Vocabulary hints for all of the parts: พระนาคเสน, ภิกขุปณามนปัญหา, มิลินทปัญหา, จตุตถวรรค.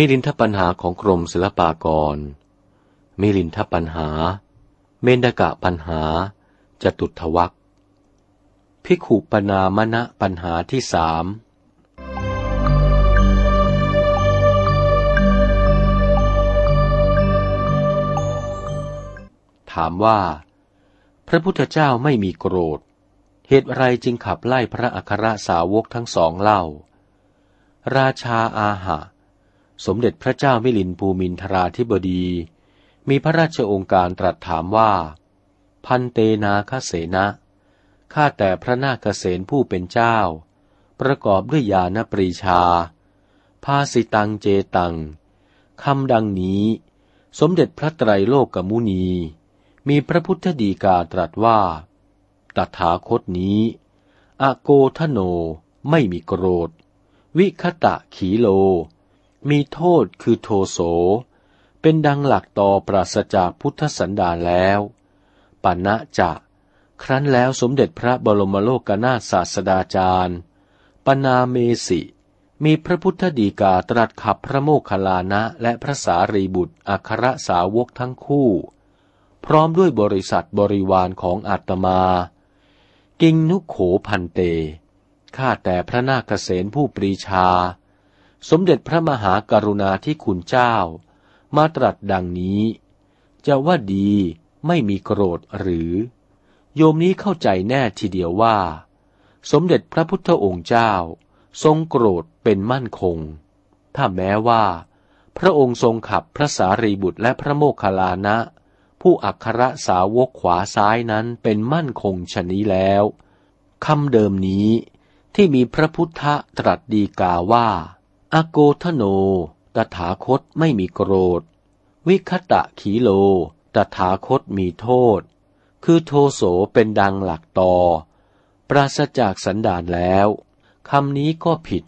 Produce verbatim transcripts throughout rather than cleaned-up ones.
มิลินทปัญหาของกรมศิลปากรมิลินทปัญหาเมนกะปัญหาจตุถวรรคภิกขุปนามนะปัญหาที่สามถามว่าพระพุทธเจ้าไม่มีโกรธเหตุไรจึงขับไล่พระอัครสาวกทั้งสองเล่าราชาอาหะสมเด็จพระเจ้ามิลินภูมินทราธิบดีมีพระราชโองการตรัสถามว่าพันเตนาคเสนะข้าแต่พระนาคเสนผู้เป็นเจ้าประกอบด้วยญาณปรีชาภาสิตังเจตังคำดังนี้สมเด็จพระไตรโลกมุนีมีพระพุทธดีกาตรัสว่าตถาคตนี้อโกทโนไม่มีโกรธวิคตะขีโลมีโทษคือโทโสเป็นดังหลักต่อปราศจากพุทธสันดานแล้วปณะจะครั้นแล้วสมเด็จพระบรมโลกนาถศาสดาจารย์ปนาเมสิมีพระพุทธดีกาตรัสขับพระโมคคัลลานะและพระสารีบุตรอัครสาวกทั้งคู่พร้อมด้วยบริษัทบริวารของอาตมากิงนุโขพันเตข้าแต่พระนาคเสนผู้ปรีชาสมเด็จพระมหากรุณาธิคุณเจ้ามาตรัสดังนี้จะว่าดีไม่มีโกรธหรือโยมนี้เข้าใจแน่ทีเดียวว่าสมเด็จพระพุทธองค์เจ้าทรงโกรธเป็นมั่นคงถ้าแม้ว่าพระองค์ทรงขับพระสารีบุตรและพระโมคคัลลานะผู้อัครสาวกขวาซ้ายนั้นเป็นมั่นคงชะนี้แล้วคำเดิมนี้ที่มีพระพุทธตรัสดีกาว่าอโกทโนตถาคตไม่มีโกรธวิคตะขีโลตถาคตมีโทษคือโทโสเป็นดังหลักต่อปราศจากสันดานแล้วคำนี้ก็ผิด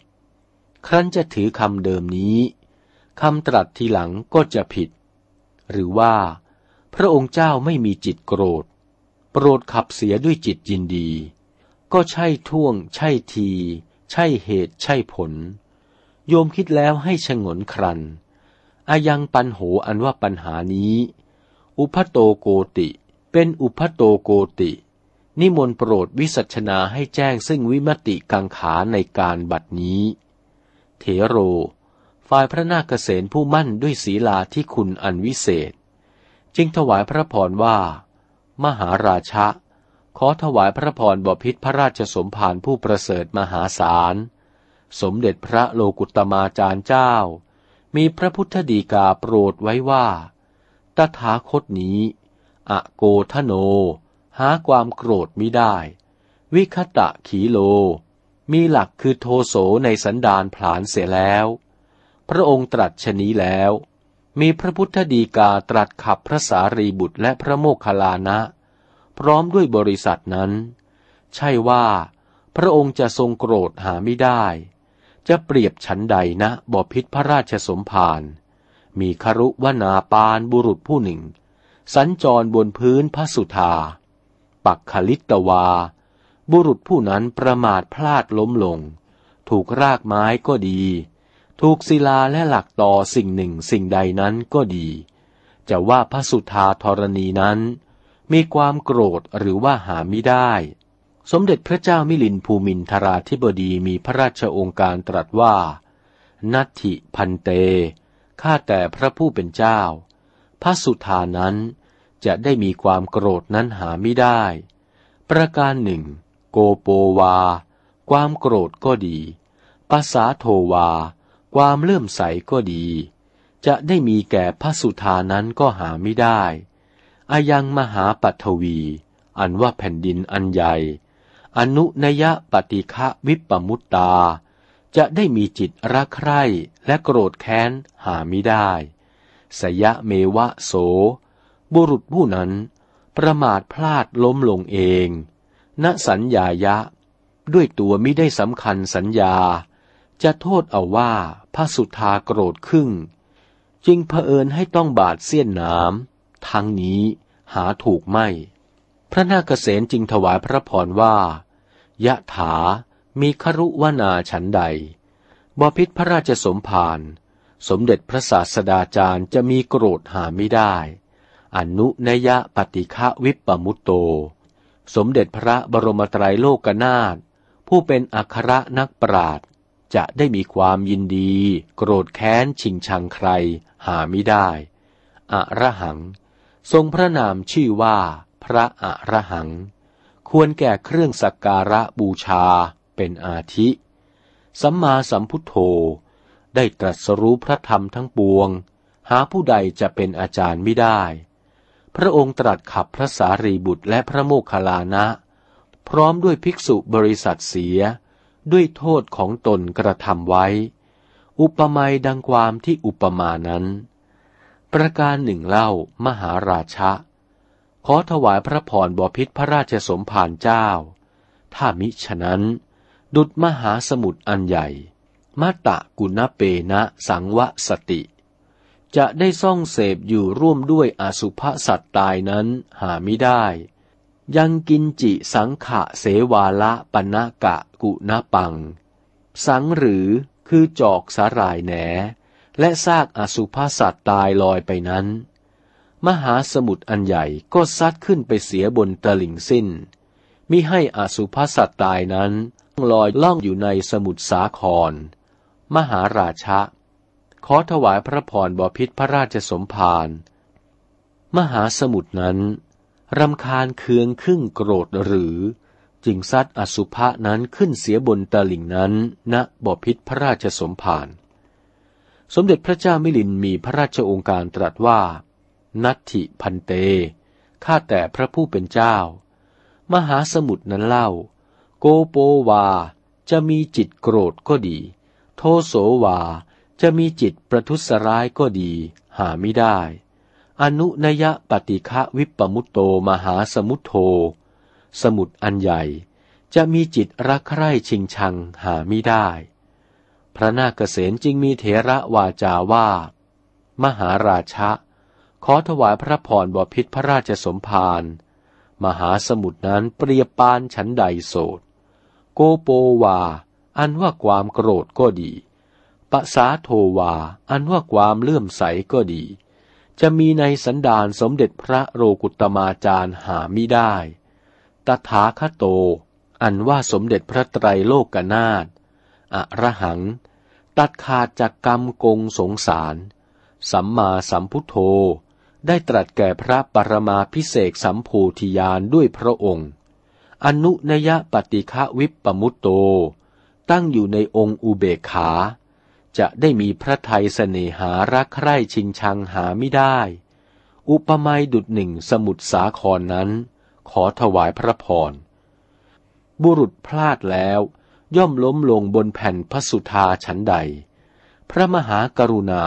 ครั้นจะถือคำเดิมนี้คำตรัสทีหลังก็จะผิดหรือว่าพระองค์เจ้าไม่มีจิตโกรธโปรดขับเสียด้วยจิตยินดีก็ใช่ท่วงใช่ทีใช่เหตุใช่ผลโยมคิดแล้วให้ฉงนครันอายังปัญโหอันว่าปัญหานี้อุพัตโตโกติเป็นอุพัตโตโกตินิมนต์โปรดวิสัชนาให้แจ้งซึ่งวิมติกังขาในการบัดนี้เถโรฝ่ายพระนาคเสนผู้มั่นด้วยศีลาที่คุณอันวิเศษจึงถวายพระพรว่ามหาราชะขอถวายพระพรบพิตรพระราชสมภารผู้ประเสริฐมหาศาลสมเด็จพระโลกุตมาจารย์เจ้ามีพระพุทธดีกาโปรดไว้ว่าตถาคตนี้อโกทโนหาความโกรธมิได้วิคตะขีโลมีหลักคือโทโสในสันดานผลาญเสียแล้วพระองค์ตรัสชะนี้แล้วมีพระพุทธดีกาตรัสขับพระสารีบุตรและพระโมคคัลลานะพร้อมด้วยบริษัทนั้นใช่ว่าพระองค์จะทรงโกรธหาไม่ได้จะเปรียบฉันใดนะบพิตรพระราชสมภารมีครุวนาปานบุรุษผู้หนึ่งสัญจรบนพื้นพระสุธาปักขลิตวาบุรุษผู้นั้นประมาทพลาดล้มลงถูกรากไม้ก็ดีถูกศิลาและหลักต่อสิ่งหนึ่งสิ่งใดนั้นก็ดีจะว่าพระสุธาธรณีนั้นมีความโกรธหรือว่าหาไม่ได้สมเด็จพระเจ้ามิลินภูมินทราธิบดีมีพระราชโองการตรัสว่านัตถิพันเตข้าแต่พระผู้เป็นเจ้าพระสุธานั้นจะได้มีความโกรธนั้นหาไม่ได้ประการหนึ่งโกโปวาความโกรธก็ดีปสาโทวาความเลื่อมใสก็ดีจะได้มีแก่พระสุธานั้นก็หาไม่ได้อายังมหาปัทวีอันว่าแผ่นดินอันใหญ่อนุนยปฏิฆะวิปมุตตาจะได้มีจิตรักใคร่และโกรธแค้นหาไม่ได้สยะเมวะโสบุรุษผู้นั้นประมาทพลาดล้มลงเองณสัญญายะด้วยตัวมิได้สำคัญสัญญาจะโทษเอาว่าพระสุธาโกรธครึ่งจึงเผอิญให้ต้องบาดเสี้ยนน้ำทั้งนี้หาถูกไม่พระนาคเสนจึงถวายพระพรว่ายะถามีครุวนาฉันใดบพิตรพระราชสมภาร สมเด็จพระศาสดาจารย์จะมีโกรธหาไม่ได้อนุนยปฏิฆวิปปมุตโตสมเด็จพระบรมไตรโลกนาถผู้เป็นอัครนักปราชญ์จะได้มีความยินดีโกรธแค้นชิงชังใครหาไม่ได้อระหังทรงพระนามชื่อว่าพระอระหังควรแก่เครื่องสักการะบูชาเป็นอาทิสัมมาสัมพุทโธได้ตรัสรู้พระธรรมทั้งปวงหาผู้ใดจะเป็นอาจารย์ไม่ได้พระองค์ตรัสขับพระสารีบุตรและพระโมคคัลลานะพร้อมด้วยภิกษุบริษัทเสียด้วยโทษของตนกระทำไว้อุปมาดังความที่อุปมานั้นประการหนึ่งเล่ามหาราชะขอถวายพระพรบพิตรพระราชสมภารเจ้าถ้ามิฉะนั้นดุจมหาสมุทรอันใหญ่มาตะกุณเปนะสังวสติจะได้ซ่องเสพอยู่ร่วมด้วยอสุภสัตว์ตายนั้นหาไม่ได้ยังกินจิสังขะเสวาละปนกะกุณปังสังหรือคือจอกสาหร่ายแหนและซากอสุภสัตว์ตายลอยไปนั้นมหาสมุทรอันใหญ่ก็ซัดขึ้นไปเสียบนตลิ่งสิ้นมิให้อสุภสัตว์ตายนั้นลอยล่องอยู่ในสมุทรสาครมหาราชะขอถวายพระพรบพิตรพระราชสมภารมหาสมุทรนั้นรำคาญเคืองครึ่งโกรธหรือจึงซัดอสุภะนั้นขึ้นเสียบนตลิ่งนั้นณบพิตรพระราชสมภารสมเด็จพระเจ้ามิลินมีพระราชโองการตรัสว่านัตถิพันเตข้าแต่พระผู้เป็นเจ้ามหาสมุทรนั้นเล่าโกโปวาจะมีจิตโกรธก็ดีโทโสวาจะมีจิตประทุษร้ายก็ดีหาไม่ได้อนุนยปฏิฆวิปปมุตโตมหาสมุทโธสมุทรอันใหญ่จะมีจิตรักใคร่ชิงชังหาไม่ได้พระนาคเษนจึงมีเถระวาจาว่ามหาราชะขอถวายพระพรบพิตรพระราชสมภารมหาสมุทรนั้นเปรียบปานฉันใดโสดโกโปวาอันว่าความโกรธก็ดีปะสาโทวาอันว่าความเลื่อมใสก็ดีจะมีในสันดานสมเด็จพระโลกุตมาจารย์หามิได้ตถาคโตอันว่าสมเด็จพระไตรโลกนาถอระหังตัดขาดจากกรรมกงสงสารสัมมาสัมพุทโธได้ตรัสแก่พระปรมาภิเษกสัมโพธิญาณด้วยพระองค์อนุนยปฏิฆวิปปมุตโตตั้งอยู่ในองค์อุเบกขาจะได้มีพระทัยเสน่หารักใคร่ชิงชังหาไม่ได้อุปมาดุจหนึ่งสมุทรสาคร น, นั้นขอถวายพระพรบุรุษพลาดแล้วย่อมล้มลงบนแผ่นพระสุธาฉันใดพระมหากรุณา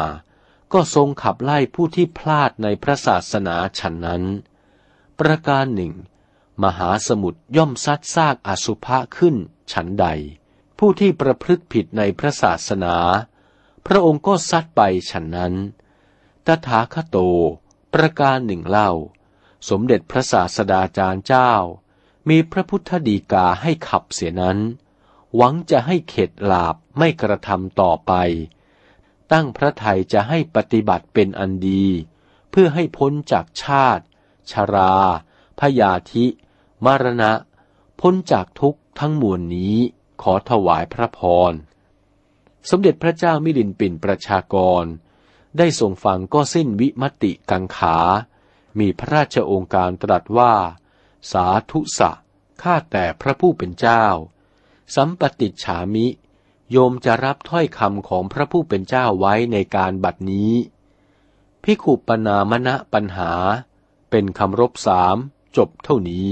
ก็ทรงขับไล่ผู้ที่พลาดในพระศาสนาฉันนั้นประการหนึ่งมหาสมุทรย่อมซัดซากอสุภะขึ้นฉันใดผู้ที่ประพฤติผิดในพระศาสนาพระองค์ก็ซัดไปฉันนั้นตถาคโตประการหนึ่งเล่าสมเด็จพระศาสดาจารย์เจ้ามีพระพุทธดีกาให้ขับเสียนั้นหวังจะให้เข็ดหลาบไม่กระทำต่อไปตั้งพระทัยจะให้ปฏิบัติเป็นอันดีเพื่อให้พ้นจากชาติชราพยาธิมรณะพ้นจากทุกข์ทั้งมวลนี้ขอถวายพระพรสมเด็จพระเจ้ามิลินปินประชากรได้ทรงฟังก็สิ้นวิมติกังขามีพระราชโองการตรัสว่าสาธุสะข้าแต่พระผู้เป็นเจ้าสัมปติฉามิโยมจะรับถ้อยคำของพระผู้เป็นเจ้าไว้ในการบัดนี้ภิกขุปนามนะปัญหาเป็นคำรบสามจบเท่านี้